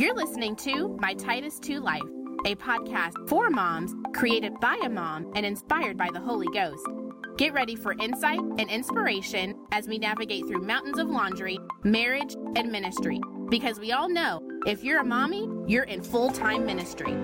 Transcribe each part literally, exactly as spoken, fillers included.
You're listening to My Titus two Life, a podcast for moms, created by a mom, and inspired by the Holy Ghost. Get ready for insight and inspiration as we navigate through mountains of laundry, marriage, and ministry. Because we all know, if you're a mommy, you're in full-time ministry.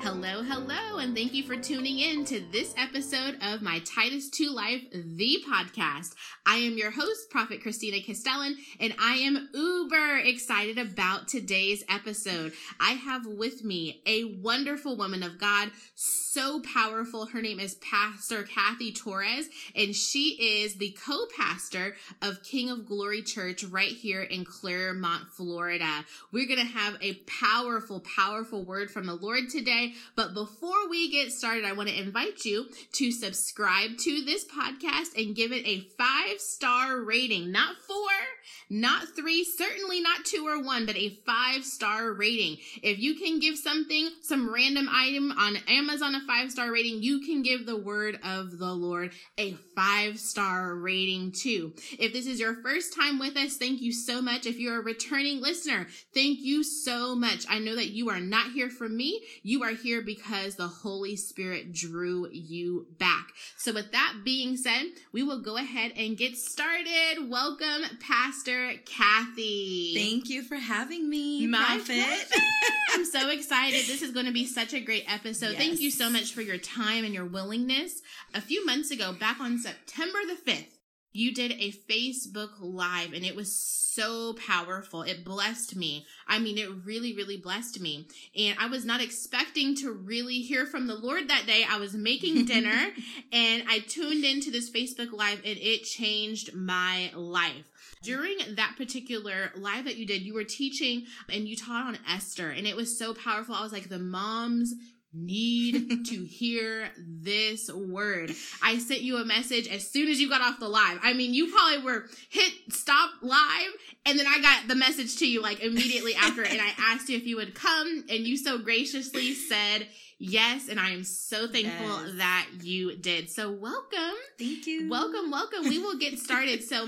Hello, hello, and thank you for tuning in to this episode of My Titus two Life, the podcast. I am your host, Prophet Christina Castellan, and I am uber excited about today's episode. I have with me a wonderful woman of God, so powerful. Her name is Pastor Kathy Torres, and she is the co-pastor of King of Glory Church right here in Clermont, Florida. We're going to have a powerful, powerful word from the Lord today. But before we get started, I want to invite you to subscribe to this podcast and give it a five-star rating. Not four, not three, certainly not two or one, but a five-star rating. If you can give something, some random item on Amazon a five-star rating, you can give the word of the Lord a five-star rating too. If this is your first time with us, thank you so much. If you're a returning listener, thank you so much. I know that you are not here for me. You are here because the Holy Spirit drew you back. So with that being said, we will go ahead and get started. Welcome, Pastor Kathy. Thank you for having me, My Prophet. I'm so excited. This is going to be such a great episode. Yes. Thank you so much for your time and your willingness. A few months ago, back on September the fifth, you did a Facebook Live, and it was so powerful. It blessed me. I mean, it really, really blessed me. And I was not expecting to really hear from the Lord that day. I was making dinner, and I tuned into this Facebook Live, and it changed my life. During that particular live that you did, you were teaching, and you taught on Esther, and it was so powerful. I was like, the moms need to hear this word. I sent you a message as soon as you got off the live. I mean, you probably were hit stop live, and then I got the message to you like immediately after, and I asked you if you would come, and you so graciously said yes, and I am so thankful yes. that you did. So welcome. Thank you. Welcome, welcome. We will get started. So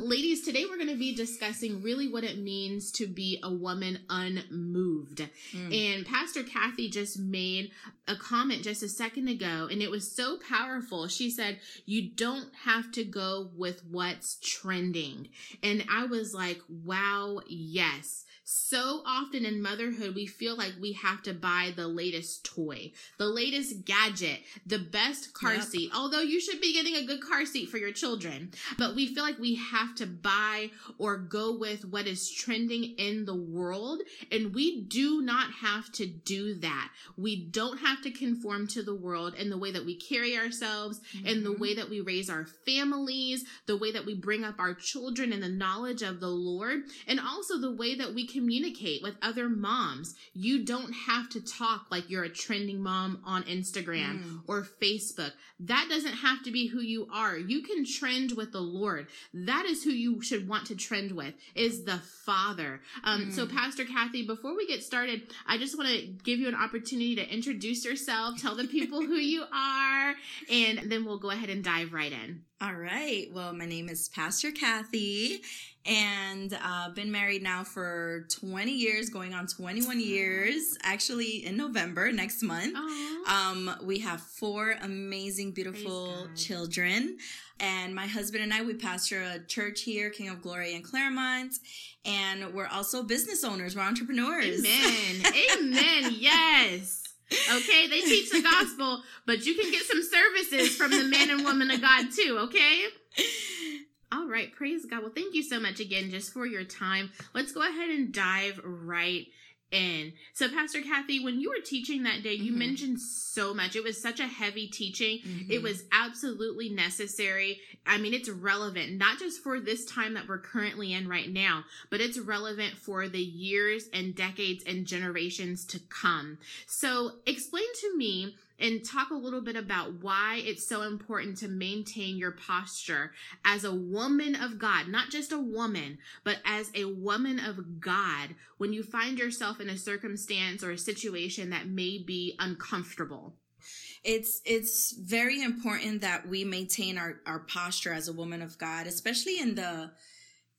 ladies, today we're going to be discussing really what it means to be a woman unmoved. Mm. And Pastor Kathy just made a comment just a second ago, and it was so powerful. She said, you don't have to go with what's trending. And I was like, wow, yes. So often in motherhood, we feel like we have to buy the latest toy, the latest gadget, the best car yep. seat, although you should be getting a good car seat for your children. But we feel like we have to buy or go with what is trending in the world. And we do not have to do that. We don't have to conform to the world in the way that we carry ourselves, mm-hmm. in the way that we raise our families, the way that we bring up our children in the knowledge of the Lord, and also the way that we can communicate with other moms. You don't have to talk like you're a trending mom on Instagram mm. or Facebook. That doesn't have to be who you are. You can trend with the Lord. That is who you should want to trend with, is the Father. Um, mm. So Pastor Kathy, before we get started, I just want to give you an opportunity to introduce yourself, tell the people who you are, and then we'll go ahead and dive right in. All right. Well, my name is Pastor Kathy, and I've uh, been married now for twenty years, going on twenty-one years, actually in November next month. Um, we have four amazing, beautiful children. And my husband and I, we pastor a church here, King of Glory in Clermont, and we're also business owners. We're entrepreneurs. Amen. Amen. Yes. Okay, they teach the gospel, but you can get some services from the man and woman of God too, okay? All right, praise God. Well, thank you so much again just for your time. Let's go ahead and dive right in. So, Pastor Kathy, when you were teaching that day, you mm-hmm. mentioned so much. It was such a heavy teaching. Mm-hmm. It was absolutely necessary. I mean, it's relevant, not just for this time that we're currently in right now, but it's relevant for the years and decades and generations to come. So, explain to me and talk a little bit about why it's so important to maintain your posture as a woman of God, not just a woman, but as a woman of God, when you find yourself in a circumstance or a situation that may be uncomfortable. It's it's very important that we maintain our, our posture as a woman of God, especially in the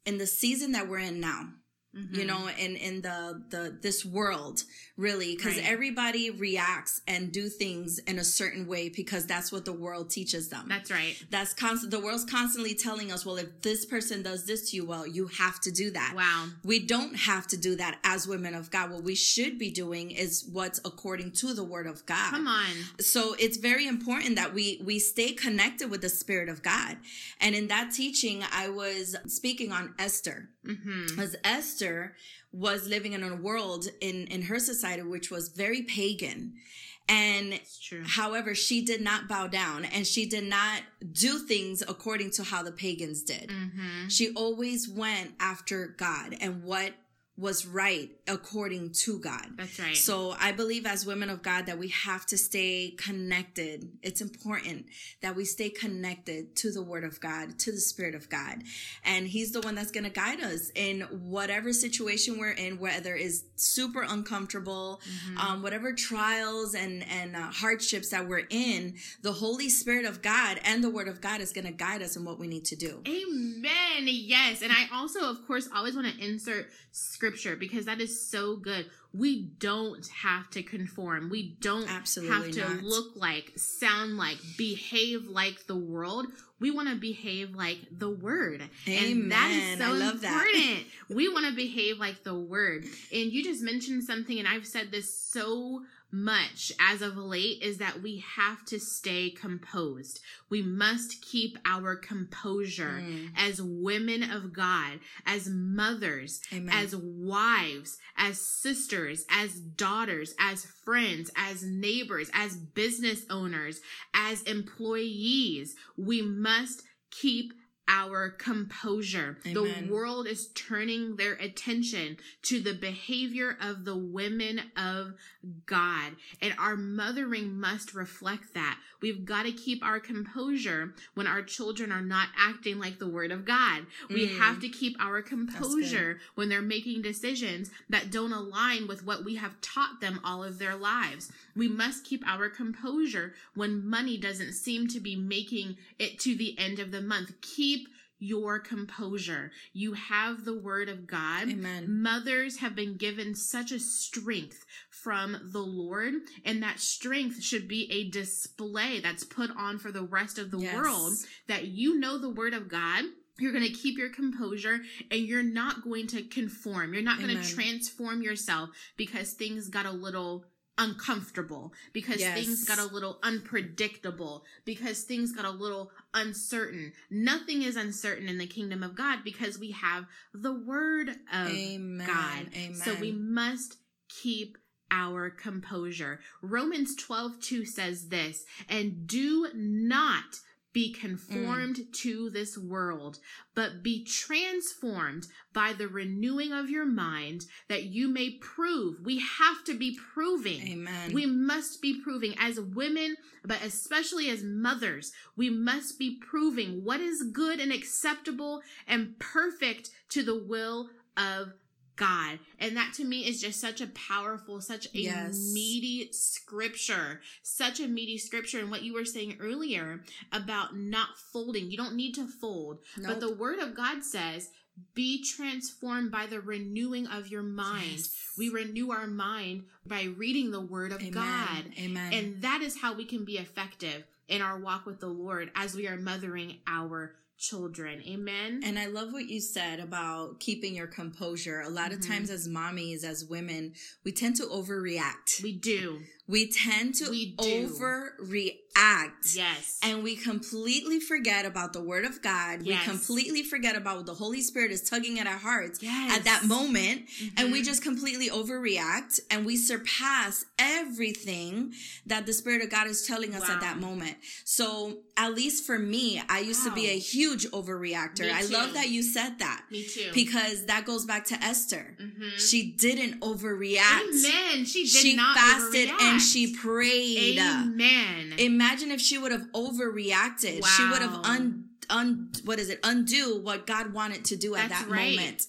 in the season that we're in now, mm-hmm. you know, in, in the, the, this world really, because right. everybody reacts and do things in a certain way because that's what the world teaches them. That's right. That's constant. The world's constantly telling us, well, if this person does this to you, well, you have to do that. Wow. We don't have to do that as women of God. What we should be doing is what's according to the word of God. Come on. So it's very important that we, we stay connected with the Spirit of God. And in that teaching, I was speaking on Esther. Mm-hmm. Because Esther was living in a world in, in her society, which was very pagan. And however, she did not bow down and she did not do things according to how the pagans did. Mm-hmm. She always went after God and what was right according to God. That's right. So I believe as women of God that we have to stay connected. It's important that we stay connected to the word of God, to the Spirit of God. And he's the one that's going to guide us in whatever situation we're in, whether it's super uncomfortable, mm-hmm. um, whatever trials and, and uh, hardships that we're in, the Holy Spirit of God and the word of God is going to guide us in what we need to do. Amen. Yes. And I also, of course, always want to insert scripture. Scripture, because that is so good. We don't have to conform. We don't Absolutely have to not. Look like, sound like, behave like the world. We want to behave like the Word. Amen. And that is so important. That. We want to behave like the Word. And you just mentioned something, and I've said this so much as of late, is that we have to stay composed. We must keep our composure mm. as women of God, as mothers, Amen. As wives, as sisters, as daughters, as friends, as neighbors, as business owners, as employees. We must keep our composure. Amen. The world is turning their attention to the behavior of the women of God, and our mothering must reflect that. We've got to keep our composure when our children are not acting like the Word of God. We mm. have to keep our composure when they're making decisions that don't align with what we have taught them all of their lives. We must keep our composure when money doesn't seem to be making it to the end of the month. Keep your composure. You have the word of God. Amen. Mothers have been given such a strength from the Lord, and that strength should be a display that's put on for the rest of the yes. world, that you know the word of God. You're going to keep your composure and you're not going to conform. You're not Amen. Going to transform yourself because things got a little uncomfortable, because yes. things got a little unpredictable, because things got a little uncertain. Nothing is uncertain in the kingdom of God because we have the word of Amen. God. Amen. So we must keep our composure. Romans twelve two says this, and do not be conformed mm. to this world, but be transformed by the renewing of your mind, that you may prove. We have to be proving. Amen. We must be proving as women, but especially as mothers, we must be proving what is good and acceptable and perfect to the will of God. And that to me is just such a powerful, such a yes. meaty scripture, such a meaty scripture. And what you were saying earlier about not folding, you don't need to fold, nope. but the word of God says, be transformed by the renewing of your mind. Yes. We renew our mind by reading the word of Amen. God. Amen. And that is how we can be effective in our walk with the Lord as we are mothering our children. Amen. And I love what you said about keeping your composure. A lot mm-hmm. of times as mommies, as women, we tend to overreact. We do. We tend to we overreact. Yes. And we completely forget about the word of God. Yes. We completely forget about what the Holy Spirit is tugging at our hearts yes. at that moment. Mm-hmm. And we just completely overreact and we surpass everything that the Spirit of God is telling us wow. at that moment. So at least for me, I used wow. to be a huge overreactor. I love that you said that. Me too. Because that goes back to Esther. Mm-hmm. She didn't overreact. Amen. She did she not overreact. She fasted and she prayed. Amen. Imagine if she would have overreacted. Wow. She would have un- un, what is it? Undo what God wanted to do at That's that right. moment.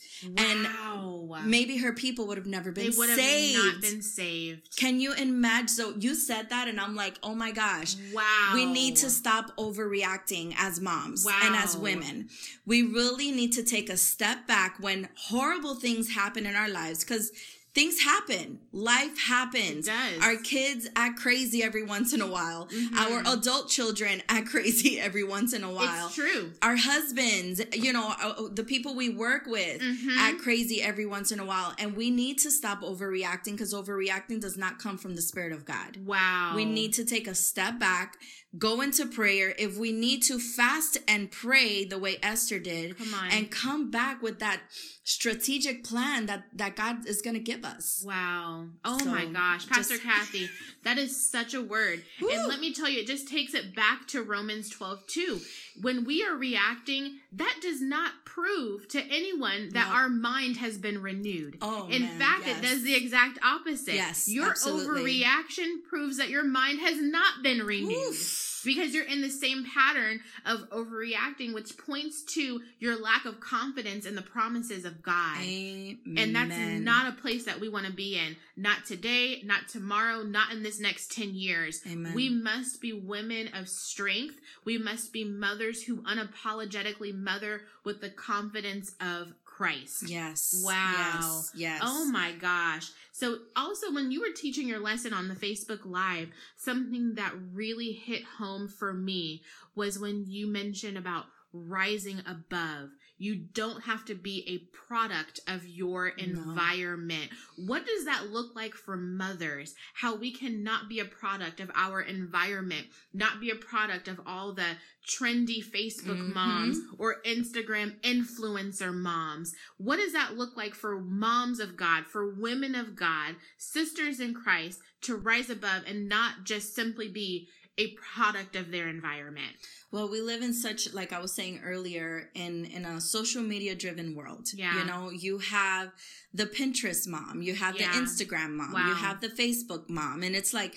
Wow. And maybe her people would have never been saved. They would have saved. not been saved. Can you imagine? So you said that and I'm like, oh my gosh. Wow. We need to stop overreacting as moms wow. and as women. We really need to take a step back when horrible things happen in our lives, because things happen. Life happens. It does. Our kids act crazy every once in a while. Mm-hmm. Our adult children act crazy every once in a while. It's true. Our husbands, you know, the people we work with mm-hmm. act crazy every once in a while. And we need to stop overreacting, because overreacting does not come from the Spirit of God. Wow. We need to take a step back. Go into prayer. If we need to, fast and pray the way Esther did. Come on. And come back with that strategic plan that, that God is going to give us. Wow. Oh so, my gosh. Pastor just... Kathy, that is such a word. Woo. And let me tell you, it just takes it back to Romans twelve, too. When we are reacting, that does not prove to anyone that no. our mind has been renewed. Oh, In man, fact, yes. it does the exact opposite. Yes, Your absolutely. overreaction proves that your mind has not been renewed. Oof. Because you're in the same pattern of overreacting, which points to your lack of confidence in the promises of God. Amen. And that's not a place that we want to be in. Not today, not tomorrow, not in this next ten years. Amen. We must be women of strength. We must be mothers who unapologetically mother with the confidence of Christ. Yes. Wow. Yes. Yes. Oh my gosh. So also, when you were teaching your lesson on the Facebook Live, something that really hit home for me was when you mentioned about rising above. You don't have to be a product of your environment. No. What does that look like for mothers? How we cannot be a product of our environment, not be a product of all the trendy Facebook mm-hmm. moms or Instagram influencer moms. What does that look like for moms of God, for women of God, sisters in Christ, to rise above and not just simply be a product of their environment? Well, we live in such, like I was saying earlier, in, in a social media driven world. Yeah. You know, you have the Pinterest mom, you have yeah. the Instagram mom, wow. you have the Facebook mom. And it's like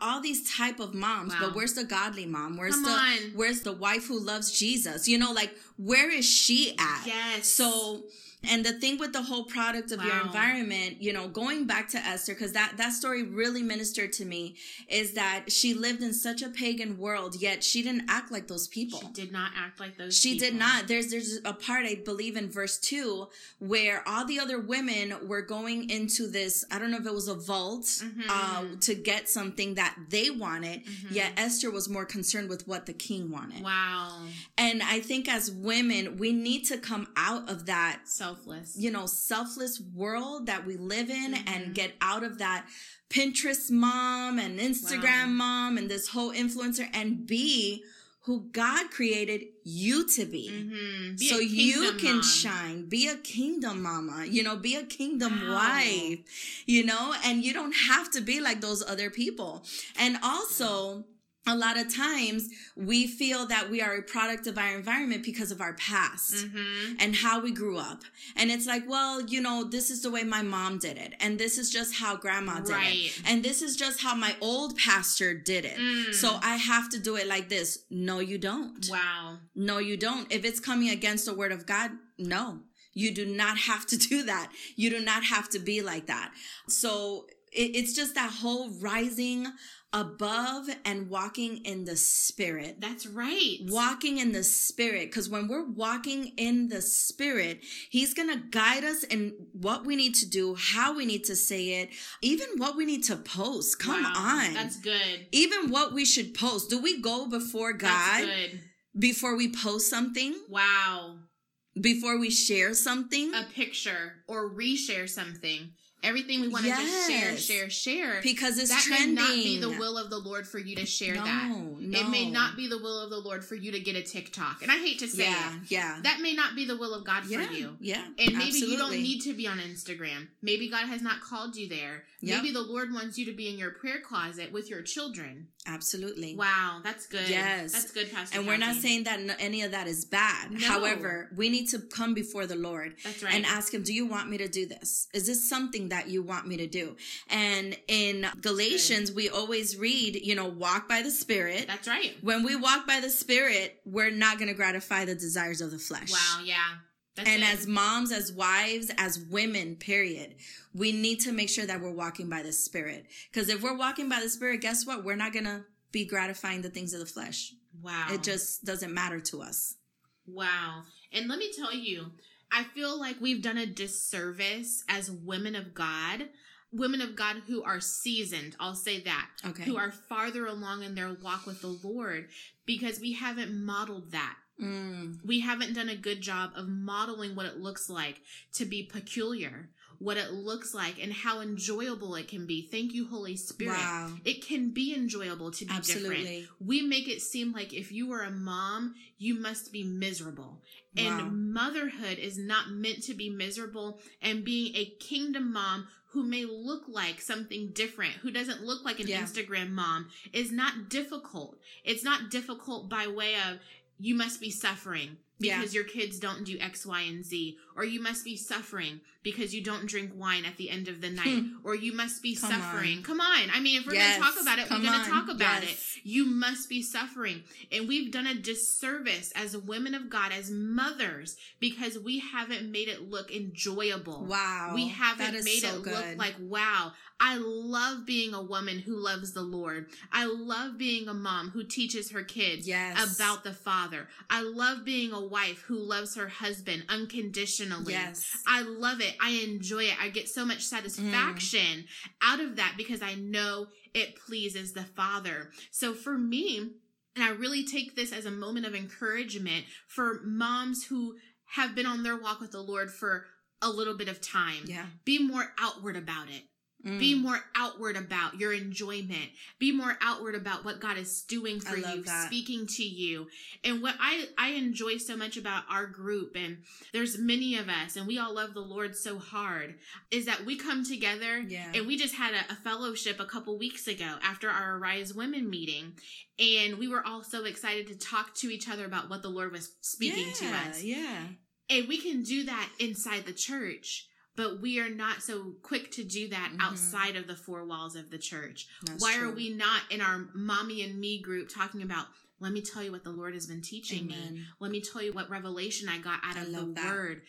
all these type of moms, wow. but where's the godly mom? Where's Come the, on. where's the wife who loves Jesus? You know, like, where is she at? Yes. So, and the thing with the whole product of wow. your environment, you know, going back to Esther, because that, that story really ministered to me, is that she lived in such a pagan world, yet she didn't act like those people. She did not act like those she people. She did not. There's there's a part, I believe, in verse two, where all the other women were going into this, I don't know if it was a vault, mm-hmm. uh, to get something that they wanted, mm-hmm. yet Esther was more concerned with what the king wanted. Wow. And I think as women, we need to come out of that So Selfless. You know, selfless world that we live in mm-hmm. and get out of that Pinterest mom and Instagram wow. mom and this whole influencer, and be who God created you to be. Mm-hmm. be so you can mom. shine. Be a kingdom mama, you know, be a kingdom wow. wife, you know, and you don't have to be like those other people. And also... Yeah. A lot of times we feel that we are a product of our environment because of our past mm-hmm. and how we grew up. And it's like, well, you know, this is the way my mom did it. And this is just how grandma did right. it. And this is just how my old pastor did it. Mm. So I have to do it like this. No, you don't. Wow. No, you don't. If it's coming against the word of God, no, you do not have to do that. You do not have to be like that. So it's just that whole rising above and walking in the Spirit. That's right. Walking in the Spirit. Because when we're walking in the Spirit, He's going to guide us in what we need to do, how we need to say it, even what we need to post. Come wow, on. That's good. Even what we should post. Do we go before God that's good. before we post something? Wow. Before we share something? A picture or reshare something. Everything we want to yes. just share, share, share. Because it's that trending. That may not be the will of the Lord for you to share no, that. No. It may not be the will of the Lord for you to get a TikTok. And I hate to say yeah, that. Yeah. That may not be the will of God yeah, for you. Yeah, And maybe absolutely. you don't need to be on Instagram. Maybe God has not called you there. Yep. Maybe the Lord wants you to be in your prayer closet with your children. Absolutely. Wow. That's good. Yes. That's good, Pastor And Kathy. We're not saying that any of that is bad. No. However, we need to come before the Lord. That's right. And ask Him, do you want me to do this? Is this something that you want me to do. And in Galatians, we always read, you know, walk by the Spirit. That's right. When we walk by the Spirit, we're not going to gratify the desires of the flesh. Wow, yeah. That's and it. As moms, as wives, as women, period, we need to make sure that we're walking by the Spirit. Because if we're walking by the Spirit, guess what? We're not going to be gratifying the things of the flesh. Wow. It just doesn't matter to us. Wow. And let me tell you, I feel like we've done a disservice as women of God, women of God who are seasoned, I'll say that, okay, who are farther along in their walk with the Lord, because we haven't modeled that. Mm. We haven't done a good job of modeling what it looks like to be peculiar, what it looks like and how enjoyable it can be. Thank you, Holy Spirit. Wow. It can be enjoyable to be Absolutely. different. We make it seem like if you were a mom, you must be miserable. And wow. motherhood is not meant to be miserable, and being a kingdom mom who may look like something different, who doesn't look like an yeah. Instagram mom, is not difficult. It's not difficult by way of, you must be suffering because yeah. your kids don't do X, Y, and Z. Or you must be suffering because you don't drink wine at the end of the night. Or you must be Come suffering. On. Come on. I mean, if we're yes. going to talk about it, Come we're going to talk about yes. it. You must be suffering. And we've done a disservice as women of God, as mothers, because we haven't made it look enjoyable. Wow. We haven't made so it good. look like, wow, I love being a woman who loves the Lord. I love being a mom who teaches her kids yes. about the Father. I love being a wife who loves her husband unconditionally. Yes. I love it. I enjoy it. I get so much satisfaction mm. out of that because I know it pleases the Father. So for me, and I really take this as a moment of encouragement for moms who have been on their walk with the Lord for a little bit of time. Yeah. Be more outward about it. Mm. Be more outward about your enjoyment. Be more outward about what God is doing for you, that. speaking to you. And what I, I enjoy so much about our group, and there's many of us, and we all love the Lord so hard, is that we come together yeah. and we just had a, a fellowship a couple weeks ago after our Arise Women meeting. And we were all so excited to talk to each other about what the Lord was speaking yeah, to us. Yeah. And we can do that inside the church. But we are not so quick to do that mm-hmm. outside of the four walls of the church. That's Why true. Are we not in our mommy and me group talking about, let me tell you what the Lord has been teaching Amen. me. Let me tell you what revelation I got out I of the that. word.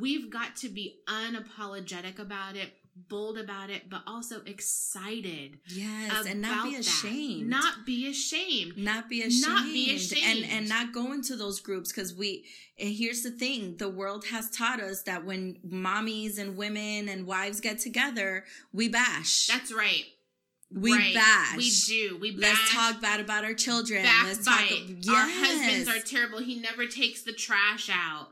We've got to be unapologetic about it, bold about it, but also excited. Yes, and not be ashamed. That. Not be ashamed. Not be ashamed. Not be ashamed. And and not go into those groups, because we, and here's the thing, the world has taught us that when mommies and women and wives get together, we bash. That's right. We right. bash. We do. We bash. Let's talk bad about our children. Let's talk yes. Our husbands are terrible. He never takes the trash out.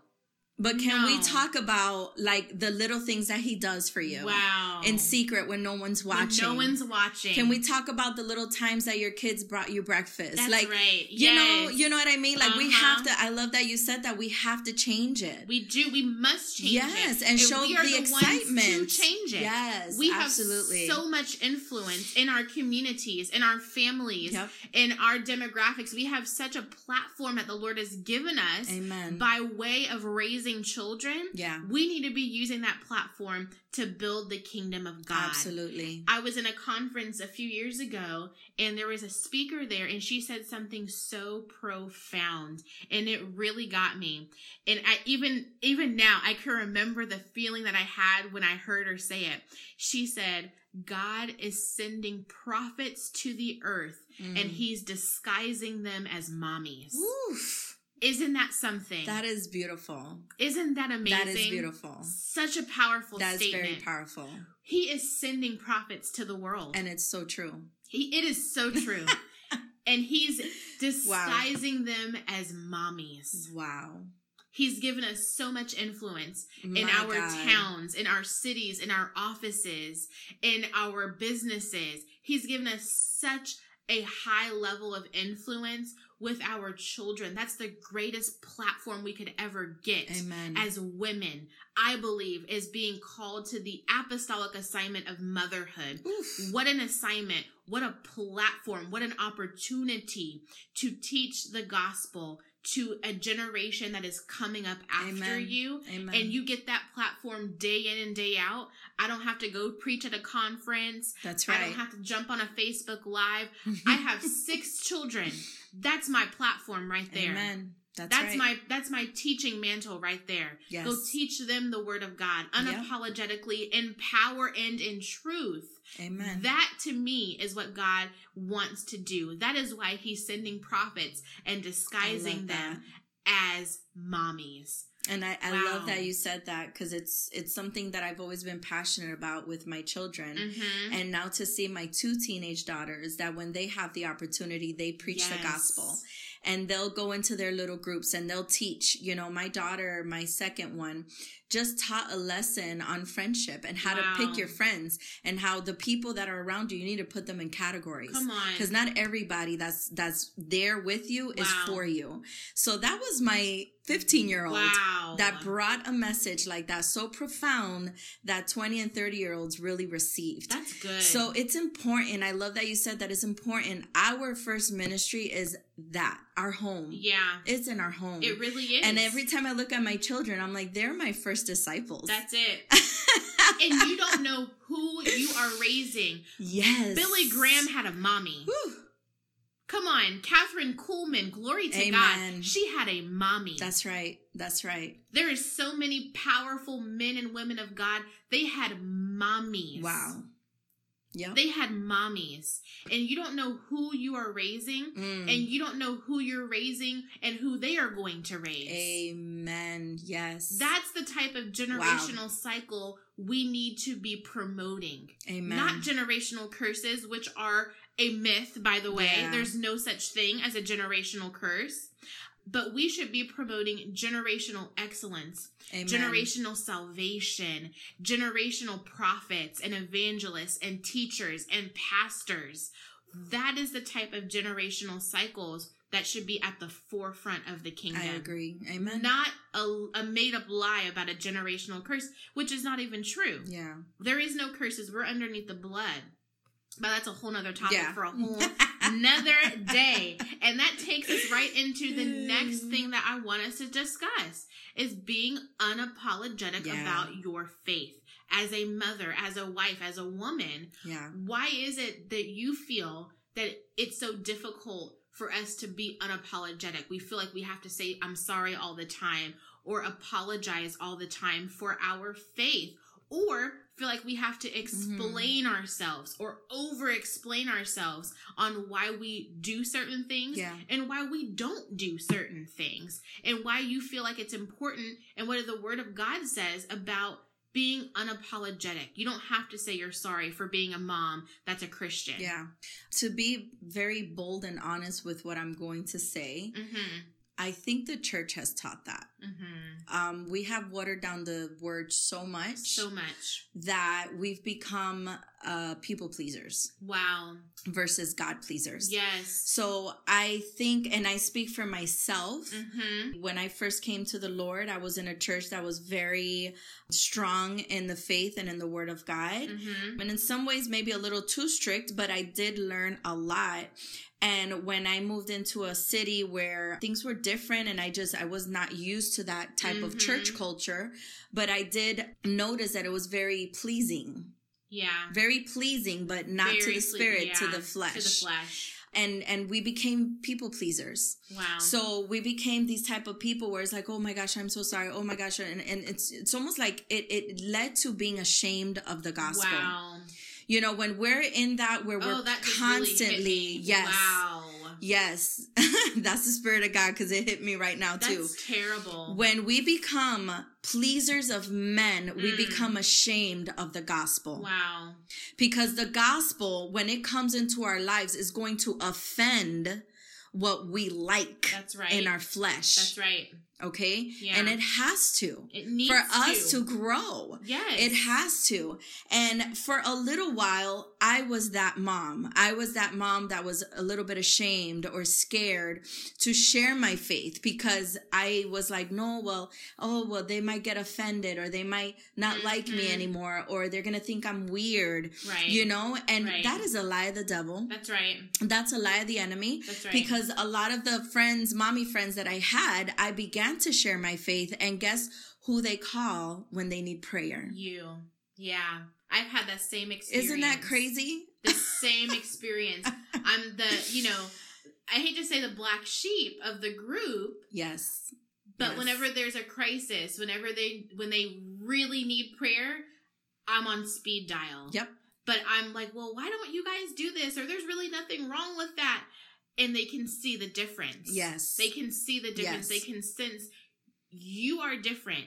But can no. we talk about, like, the little things that he does for you? Wow. In secret when no one's watching. When no one's watching. Can we talk about the little times that your kids brought you breakfast? That's like, right. You yes. know, you know what I mean? Like, uh-huh. we have to, I love that you said that, we have to change it. We do. We must change yes, it. Yes, and, and show we are the, the excitement. Ones to change it. Yes, we absolutely. have so much influence in our communities, in our families, yep. in our demographics. We have such a platform that the Lord has given us Amen. by way of raising children, yeah, we need to be using that platform to build the kingdom of God. Absolutely. I was in a conference a few years ago, and there was a speaker there, and she said something so profound, and it really got me. And I even even now, I can remember the feeling that I had when I heard her say it. She said, God is sending prophets to the earth, mm. and he's disguising them as mommies. Oof. Isn't that something? That is beautiful. Isn't that amazing? That is beautiful. Such a powerful that statement. That is very powerful. He is sending prophets to the world. And it's so true. He, it is so true. And he's disguising wow. them as mommies. Wow. He's given us so much influence My in our God. towns, in our cities, in our offices, in our businesses. He's given us such a high level of influence with our children. That's the greatest platform we could ever get Amen. as women, I believe, is being called to the apostolic assignment of motherhood. Oof. What an assignment. What a platform. What an opportunity to teach the gospel to a generation that is coming up after Amen. you. Amen. And you get that platform day in and day out. I don't have to go preach at a conference. That's right. I don't have to jump on a Facebook Live. I have six children. That's my platform right there. Amen. That's, that's right. my that's my teaching mantle right there. Yes. Go teach them the word of God unapologetically, yeah. in power and in truth. Amen. That to me is what God wants to do. That is why he's sending prophets and disguising them as mommies. And I, I wow. love that you said that, because it's it's something that I've always been passionate about with my children. Mm-hmm. And now to see my two teenage daughters, that when they have the opportunity, they preach yes. the gospel. And they'll go into their little groups and they'll teach. You know, my daughter, my second one, just taught a lesson on friendship and how wow. to pick your friends and how the people that are around you, you need to put them in categories. Come on. Because not everybody that's that's there with you wow. is for you. So that was my fifteen-year-old wow. that brought a message like that, so profound, that twenty and thirty-year-olds really received. That's good. So it's important. I love that you said that it's important. Our first ministry is that, our home. Yeah. It's in our home. It really is. And every time I look at my children, I'm like, they're my first disciples. That's it. And you don't know who you are raising. Yes. Billy Graham had a mommy. Whew. Come on, Kathryn Kuhlman, glory to Amen. God. She had a mommy. That's right. That's right. There is so many powerful men and women of God. They had mommies. Wow. Yeah. They had mommies. And you don't know who you are raising, mm. and you don't know who you're raising and who they are going to raise. Amen. Yes. That's the type of generational wow. cycle we need to be promoting. Amen. Not generational curses, which are a myth, by the way. Yeah. There's no such thing as a generational curse. But we should be promoting generational excellence, Amen. generational salvation, generational prophets and evangelists and teachers and pastors. That is the type of generational cycles that should be at the forefront of the kingdom. I agree. Amen. Not a, a made-up lie about a generational curse, which is not even true. Yeah. There is no curses. We're underneath the blood. But that's a whole nother topic yeah. for a whole another day. And that takes us right into the next thing that I want us to discuss, is being unapologetic yeah. about your faith as a mother, as a wife, as a woman. Yeah. Why is it that you feel that it's so difficult for us to be unapologetic? We feel like we have to say, I'm sorry all the time, or apologize all the time for our faith, or feel like we have to explain mm-hmm. ourselves or over-explain ourselves on why we do certain things yeah. and why we don't do certain things, and why you feel like it's important and what the Word of God says about being unapologetic. You don't have to say you're sorry for being a mom that's a Christian. Yeah. To be very bold and honest with what I'm going to say, mm-hmm. I think the church has taught that. Mm-hmm. Um, we have watered down the word so much. So much. That we've become uh, people pleasers. Wow. Versus God pleasers. Yes. So I think, and I speak for myself, mm-hmm. when I first came to the Lord, I was in a church that was very strong in the faith and in the word of God. Mm-hmm. And in some ways, maybe a little too strict, but I did learn a lot. And when I moved into a city where things were different, and I just, I was not used to that type mm-hmm. of church culture, but I did notice that it was very pleasing. Yeah. Very pleasing, but not very to the spirit, ple- yeah. to the flesh. To the flesh. And and we became people pleasers. Wow. So we became these type of people where it's like, oh my gosh, I'm so sorry. Oh my gosh. And, and it's it's almost like it, it led to being ashamed of the gospel. Wow. You know, when we're in that, where oh, we're that constantly, really yes, wow. yes, that's the Spirit of God, because it hit me right now that's too. That's terrible. When we become pleasers of men, mm. we become ashamed of the gospel. Wow. Because the gospel, when it comes into our lives, is going to offend what we like. That's right. In our flesh. That's right. Okay. Yeah. And it has to, it needs for us to. to grow. Yes. It has to. And for a little while, I was that mom. I was that mom that was a little bit ashamed or scared to share my faith because I was like, no, well, oh, well, they might get offended or they might not mm-hmm. like me anymore or they're going to think I'm weird. Right. You know, and right. that is a lie of the devil. That's right. That's a lie of the enemy. That's right. Because a lot of the friends, mommy friends that I had, I began to share my faith, and guess who they call when they need prayer? You. Yeah. I've had that same experience. Isn't that crazy? The same experience. I'm the, you know, I hate to say the black sheep of the group. Yes. But yes. whenever there's a crisis, whenever they, when they really need prayer, I'm on speed dial. Yep. But I'm like, well, why don't you guys do this? Or there's really nothing wrong with that. And they can see the difference. Yes. They can see the difference. Yes. They can sense you are different.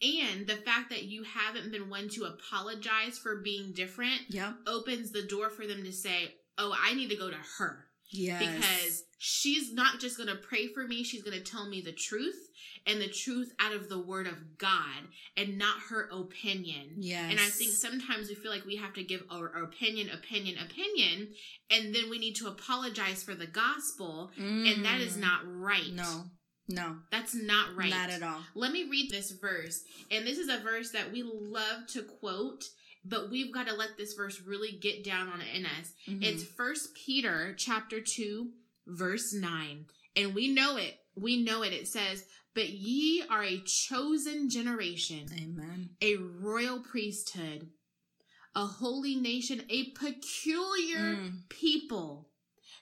And the fact that you haven't been one to apologize for being different yep. opens the door for them to say, oh, I need to go to her. Yes. Because she's not just going to pray for me. She's going to tell me the truth and the truth out of the word of God and not her opinion. Yes. And I think sometimes we feel like we have to give our, our opinion, opinion, opinion, and then we need to apologize for the gospel. Mm. And that is not right. No, no. That's not right. Not at all. Let me read this verse. And this is a verse that we love to quote, but we've got to let this verse really get down on it in us. Mm-hmm. It's First Peter chapter two, verse nine. And we know it. We know it. It says, but ye are a chosen generation. Amen. A royal priesthood, a holy nation, a peculiar mm. people,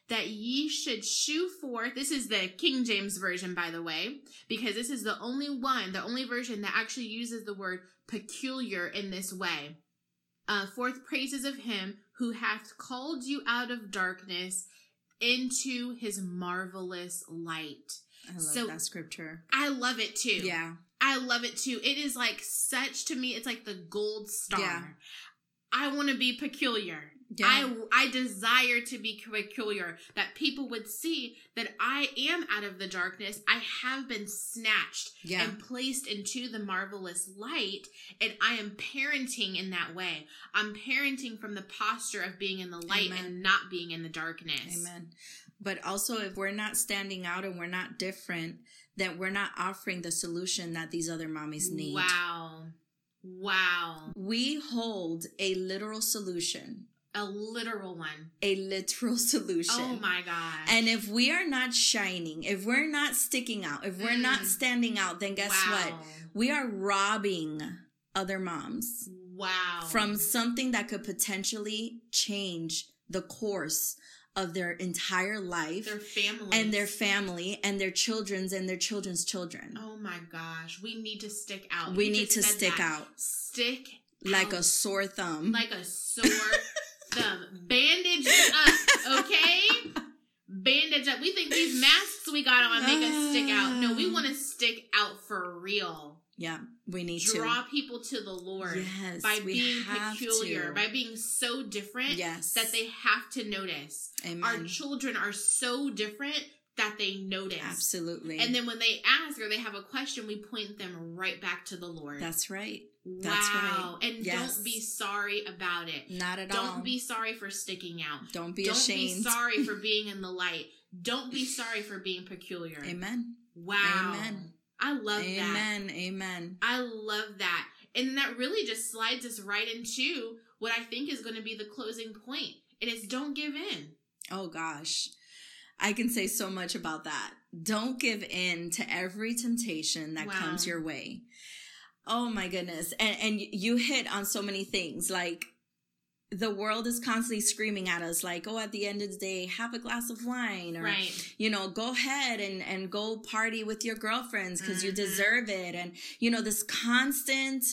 that ye should shew forth. This is the King James Version, by the way, because this is the only one, the only version that actually uses the word peculiar in this way. Uh, forth praises of him who hath called you out of darkness into his marvelous light. I love so, that scripture. I love it too. Yeah. I love it too. It is like such, to me, it's like the gold star. Yeah. I want to be peculiar. Yeah. I, I desire to be peculiar, that people would see that I am out of the darkness. I have been snatched yeah. and placed into the marvelous light, and I am parenting in that way. I'm parenting from the posture of being in the light Amen. And not being in the darkness. Amen. But also, if we're not standing out and we're not different, then we're not offering the solution that these other mommies need. Wow. Wow. We hold a literal solution. A literal one. A literal solution. Oh my God. And if we are not shining, if we're not sticking out, if we're mm. not standing out, then guess wow. what? We are robbing other moms. Wow. From something that could potentially change the course of their entire life. Their family. And their family and their children's and their children's children. Oh my gosh. We need to stick out. We you need to stick that. out. Stick out. Like a sore thumb. Like a sore them. Bandage up, okay? Bandage up. We think these masks we got on make us stick out. No, we want to stick out for real. Yeah, we need Draw to. Draw people to the Lord yes, by being peculiar, to. by being so different yes. that they have to notice. Amen. Our children are so different that they notice. Absolutely. And then when they ask or they have a question, we point them right back to the Lord. That's right. That's wow. Right. And yes. don't be sorry about it. Not at don't all. Don't be sorry for sticking out. Don't be don't ashamed. Don't be sorry for being in the light. Don't be sorry for being peculiar. Amen. Wow. Amen. I love Amen. that. Amen. Amen. I love that. And that really just slides us right into what I think is going to be the closing point. It is don't give in. Oh gosh. I can say so much about that. Don't give in to every temptation that wow. comes your way. Oh my goodness. And and you hit on so many things. Like the world is constantly screaming at us like, oh, at the end of the day, have a glass of wine or, right. you know, go ahead and, and go party with your girlfriends because mm-hmm. you deserve it. And, you know, this constant,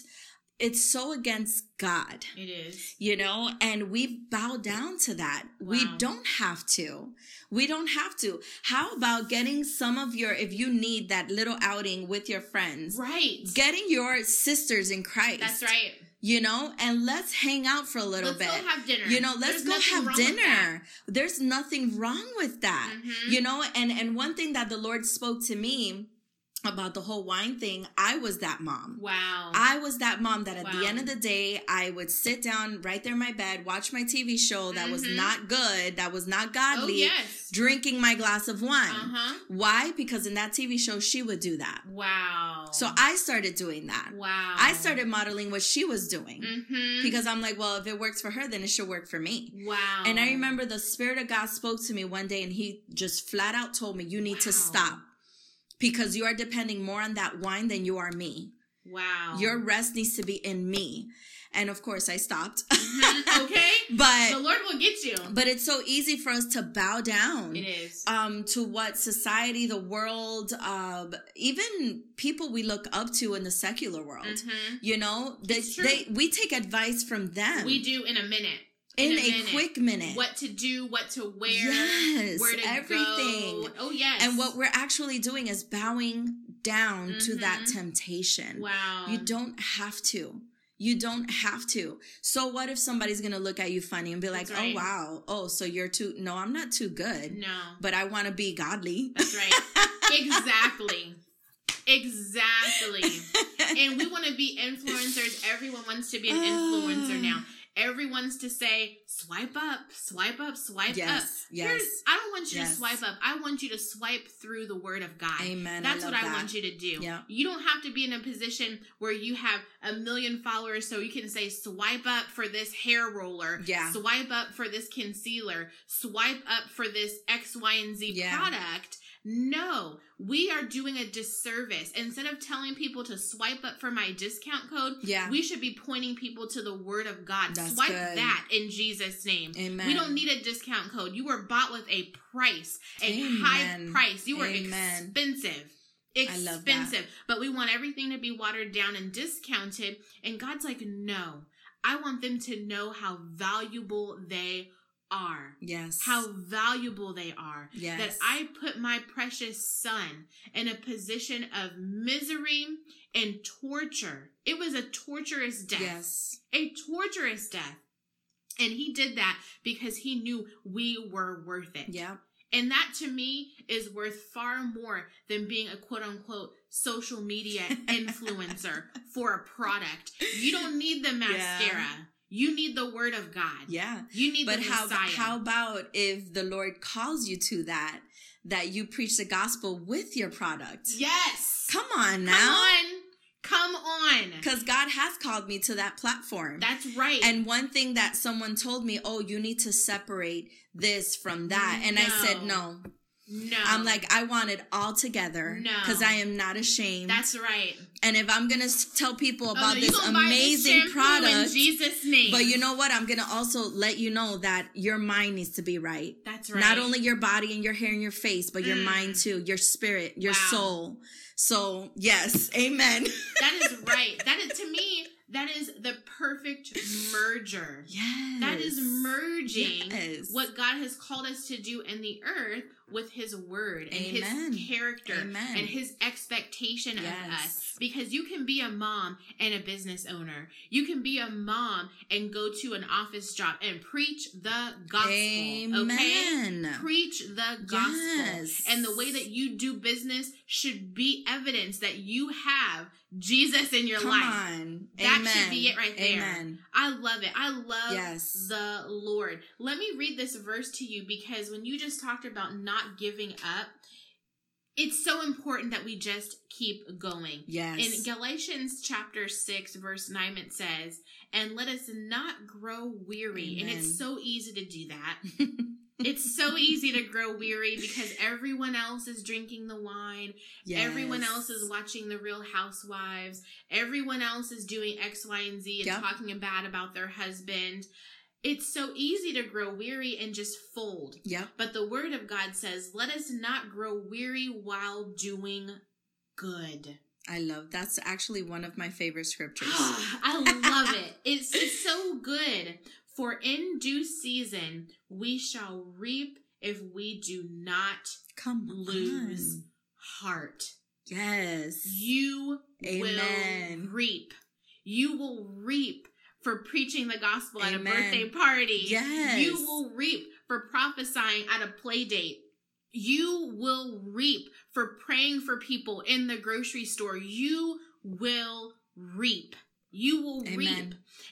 it's so against God. It is. You know, and we bow down to that. Wow. We don't have to. We don't have to. How about getting some of your, if you need that little outing with your friends. Right. Getting your sisters in Christ. That's right. You know, and let's hang out for a little let's bit. Let's go have dinner. You know, let's There's go have dinner. There's nothing wrong with that. Mm-hmm. You know, and, and one thing that the Lord spoke to me about the whole wine thing, I was that mom. Wow. I was that mom that at wow. the end of the day, I would sit down right there in my bed, watch my T V show that mm-hmm. was not good, that was not godly, oh, yes. drinking my glass of wine. Uh-huh. Why? Because in that T V show, she would do that. Wow. So I started doing that. Wow. I started modeling what she was doing mm-hmm. because I'm like, well, if it works for her, then it should work for me. Wow. And I remember the Spirit of God spoke to me one day and he just flat out told me, you need wow. to stop. Because you are depending more on that wine than you are me. Wow. Your rest needs to be in me. And of course, I stopped. Mm-hmm. Okay. But the Lord will get you. But it's so easy for us to bow down. It is. Um, to what society, the world, uh, even people we look up to in the secular world. Mm-hmm. You know, they, it's true. They, we take advice from them. We do in a minute. In, in a, a minute. quick minute. What to do, what to wear, yes, where to everything. go. Oh, yes. And what we're actually doing is bowing down mm-hmm. to that temptation. Wow. You don't have to. You don't have to. So what if somebody's going to look at you funny and be like, right. oh, wow. Oh, so you're too. No, I'm not too good. No. But I want to be godly. That's right. Exactly. Exactly. And we want to be influencers. Everyone wants to be an influencer now. Everyone's to say, swipe up, swipe up, swipe yes, up. Yes, Here's, I don't want you yes. to swipe up. I want you to swipe through the word of God. Amen. That's I what I that. want you to do. Yeah. You don't have to be in a position where you have a million followers so you can say, swipe up for this hair roller. Yeah. Swipe up for this concealer. Swipe up for this X, Y, and Z yeah. product. No, we are doing a disservice. Instead of telling people to swipe up for my discount code, yeah. we should be pointing people to the word of God. That's swipe good. that in Jesus' name. Amen. We don't need a discount code. You were bought with a price, a Amen. high price. You were Amen. expensive. Expensive. I love that. But we want everything to be watered down and discounted. And God's like, no, I want them to know how valuable they are. are. Yes. How valuable they are. Yes. That I put my precious son in a position of misery and torture. It was a torturous death. Yes. A torturous death. And he did that because he knew we were worth it. Yeah. And that to me is worth far more than being a quote unquote social media influencer for a product. You don't need the mascara. Yeah. You need the word of God. Yeah. You need but the Messiah. But how, how about if the Lord calls you to that, that you preach the gospel with your product? Yes. Come on now. Come on. Come on. Because God has called me to that platform. That's right. And one thing that someone told me, oh, you need to separate this from that. And no. I said, no. No. I'm like, I want it all together. No. Because I am not ashamed. That's right. And if I'm going to tell people about oh, no, this amazing this product, in Jesus' name. But you know what? I'm going to also let you know that your mind needs to be right. That's right. Not only your body and your hair and your face, but mm. your mind too, your spirit, your wow. soul. So yes, amen. That is right. That is, to me, that is the perfect merger. Yes. That is merging yes. what God has called us to do in the earth with his word and Amen. his character Amen. and his expectation yes. of us. Because you can be a mom and a business owner. You can be a mom and go to an office job and preach the gospel. Amen. Okay? Preach the gospel. Yes. And the way that you do business should be evidence that you have Jesus in your Come life. On. That Amen. should be it right there. Amen. I love it. I love yes. the Lord. Let me read this verse to you because when you just talked about not Not giving up, it's so important that we just keep going. Yes. In Galatians chapter six, verse nine, it says, and let us not grow weary. Amen. And it's so easy to do that. It's so easy to grow weary because everyone else is drinking the wine. Yes. Everyone else is watching the Real Housewives. Everyone else is doing X, Y, and Z and yep. talking bad about their husband. It's so easy to grow weary and just fold. Yeah. But the word of God says, let us not grow weary while doing good. I love, that's actually one of my favorite scriptures. I love it. It's, it's so good. For in due season, we shall reap if we do not Come lose heart. Yes. You Amen. will reap. You will reap. For preaching the gospel Amen. at a birthday party. Yes. You will reap for prophesying at a play date. You will reap for praying for people in the grocery store. You will reap. You will Amen. reap.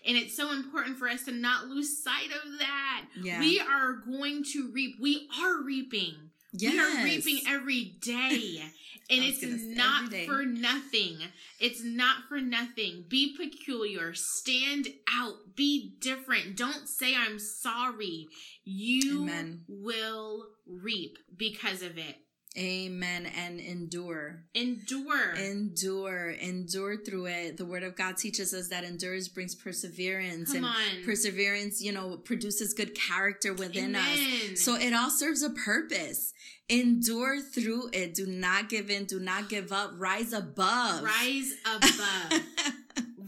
And it's so important for us to not lose sight of that. Yeah. We are going to reap. We are reaping. Yes. We are reaping every day. And it's not for nothing. It's not for nothing. Be peculiar. Stand out. Be different. Don't say, I'm sorry. You Amen. will reap because of it. Amen. And endure. Endure. Endure. Endure through it. The Word of God teaches us that endurance brings perseverance. Come and on. Perseverance, you know, produces good character within Amen. us. So it all serves a purpose. Endure through it. Do not give in. Do not give up. Rise above. Rise above.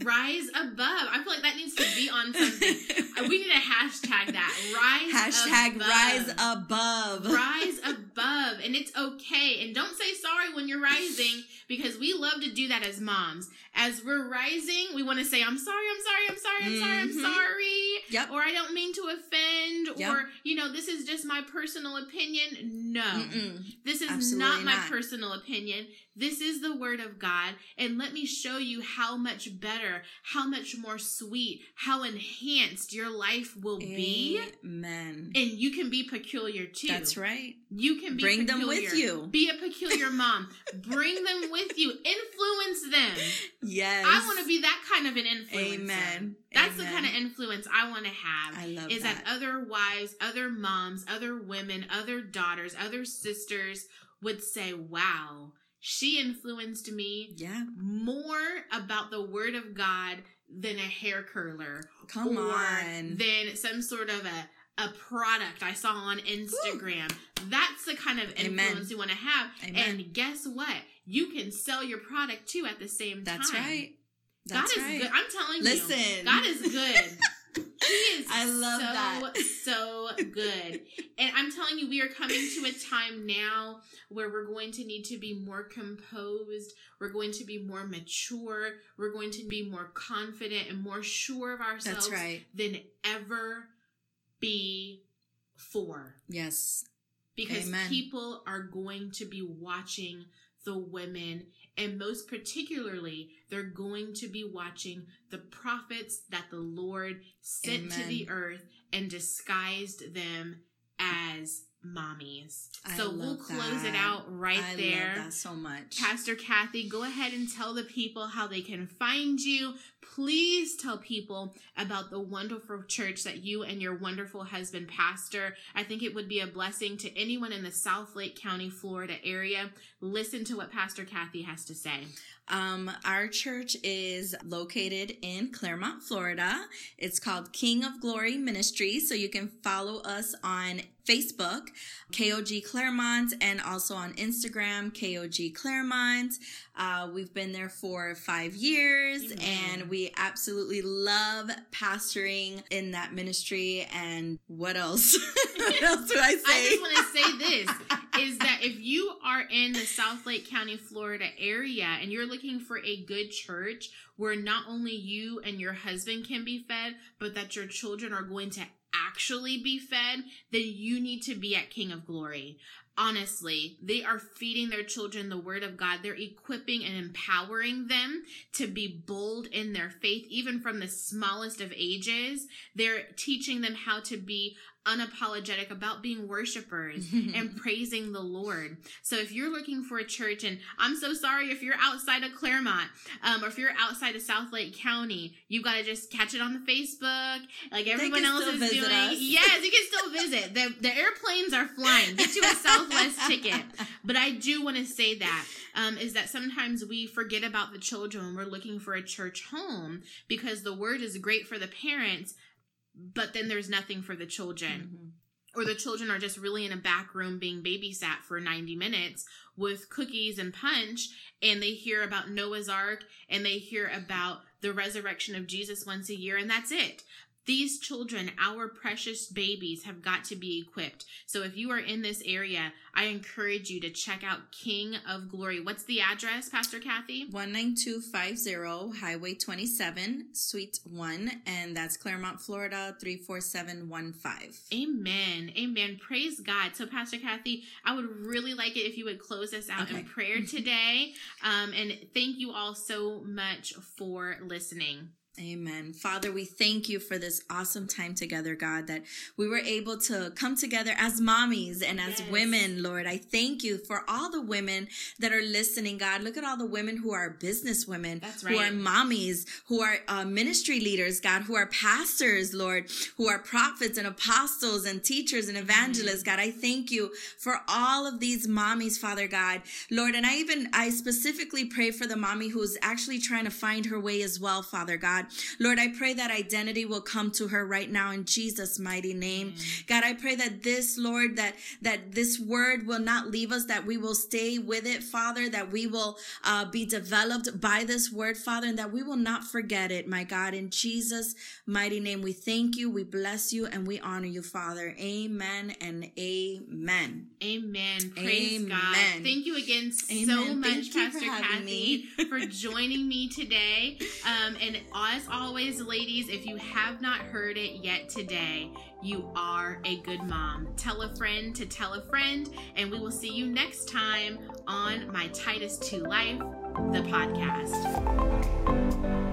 Rise above. I feel like that needs to be on something. We need to hashtag that. Rise above. Hashtag rise above. Rise above. And it's okay. And don't say sorry when you're rising, because we love to do that as moms. As we're rising, we want to say, I'm sorry, I'm sorry, I'm sorry, I'm mm-hmm. sorry, I'm sorry. Yep. Or I don't mean to offend. Yep. Or, you know, this is just my personal opinion. No. Mm-mm. This is Absolutely not my not. personal opinion. This is the Word of God, and let me show you how much better, how much more sweet, how enhanced your life will be. Amen. And you can be peculiar too. That's right. You can be Bring peculiar. Bring them with you. Be a peculiar mom. Bring them with you. Influence them. Yes. I want to be that kind of an influencer. Amen. That's Amen. the kind of influence I want to have. I love is that. Is that other wives, other moms, other women, other daughters, other sisters would say, wow. She influenced me yeah. more about the Word of God than a hair curler. Come or on. Than some sort of a, a product I saw on Instagram. Woo. That's the kind of influence Amen. you want to have. Amen. And guess what? You can sell your product too at the same That's time. That's right. That's God is right. good. I'm telling Listen. you. God is good. He is I love so, that. so good. And I'm telling you, we are coming to a time now where we're going to need to be more composed. We're going to be more mature. We're going to be more confident and more sure of ourselves That's right. than ever before. Yes. Because Amen. people are going to be watching the women, and most particularly, they're going to be watching the prophets that the Lord sent Amen. to the earth and disguised them as mommies. I so we'll close that. it out right I there. I love that so much. Pastor Kathy, go ahead and tell the people how they can find you. Please tell people about the wonderful church that you and your wonderful husband pastor. I think it would be a blessing to anyone in the South Lake County, Florida area. Listen to what Pastor Kathy has to say. Um, our church is located in Clermont, Florida. It's called King of Glory Ministry. So you can follow us on Facebook, K O G Clermont, and also on Instagram, K O G Clermont. Uh, we've been there for five years Amen. and we absolutely love pastoring in that ministry. And what else? What else do I say? I just want to say this is that if you are in the South Lake County, Florida area and you're looking for a good church where not only you and your husband can be fed, but that your children are going to actually be fed, then you need to be at King of Glory. Honestly, they are feeding their children the Word of God. They're equipping and empowering them to be bold in their faith, even from the smallest of ages. They're teaching them how to be unapologetic about being worshipers and praising the Lord. So if you're looking for a church, and I'm so sorry if you're outside of Clermont, um, or if you're outside of South Lake County, you got to just catch it on the Facebook, like everyone else is doing. Us. Yes, you can still visit. The, the airplanes are flying. Get you a Southwest ticket. But I do want to say that, um, is that sometimes we forget about the children when we're looking for a church home, because the Word is great for the parents, but then there's nothing for the children. Mm-hmm. Or the children are just really in a back room being babysat for ninety minutes with cookies and punch, and they hear about Noah's Ark, and they hear about the resurrection of Jesus once a year, and that's it. These children, our precious babies, have got to be equipped. So if you are in this area, I encourage you to check out King of Glory. What's the address, Pastor Kathy? one nine two five zero Highway twenty-seven, Suite one, and that's Clermont, Florida, three four seven one five. Amen. Amen. Praise God. So Pastor Kathy, I would really like it if you would close us out okay. in prayer today. Um, and thank you all so much for listening. Amen. Father, we thank you for this awesome time together, God, that we were able to come together as mommies and as yes. women, Lord. I thank you for all the women that are listening, God. Look at all the women who are business women, That's right. who are mommies, who are uh, ministry leaders, God, who are pastors, Lord, who are prophets and apostles and teachers and evangelists, mm-hmm. God. I thank you for all of these mommies, Father God, Lord. And I even, I specifically pray for the mommy who's actually trying to find her way as well, Father God. Lord, I pray that identity will come to her right now in Jesus' mighty name. Mm. God, I pray that this, Lord, that that this word will not leave us, that we will stay with it, Father, that we will uh, be developed by this word, Father, and that we will not forget it, my God. In Jesus' mighty name, we thank you, we bless you, and we honor you, Father. Amen and amen. Amen. Praise amen. God. Thank you again so amen. much, thank Pastor for Kathy, me. for joining me today. Um, and awesome. As always, ladies, if you have not heard it yet today, you are a good mom. Tell a friend to tell a friend, and we will see you next time on My Titus two Life, the podcast.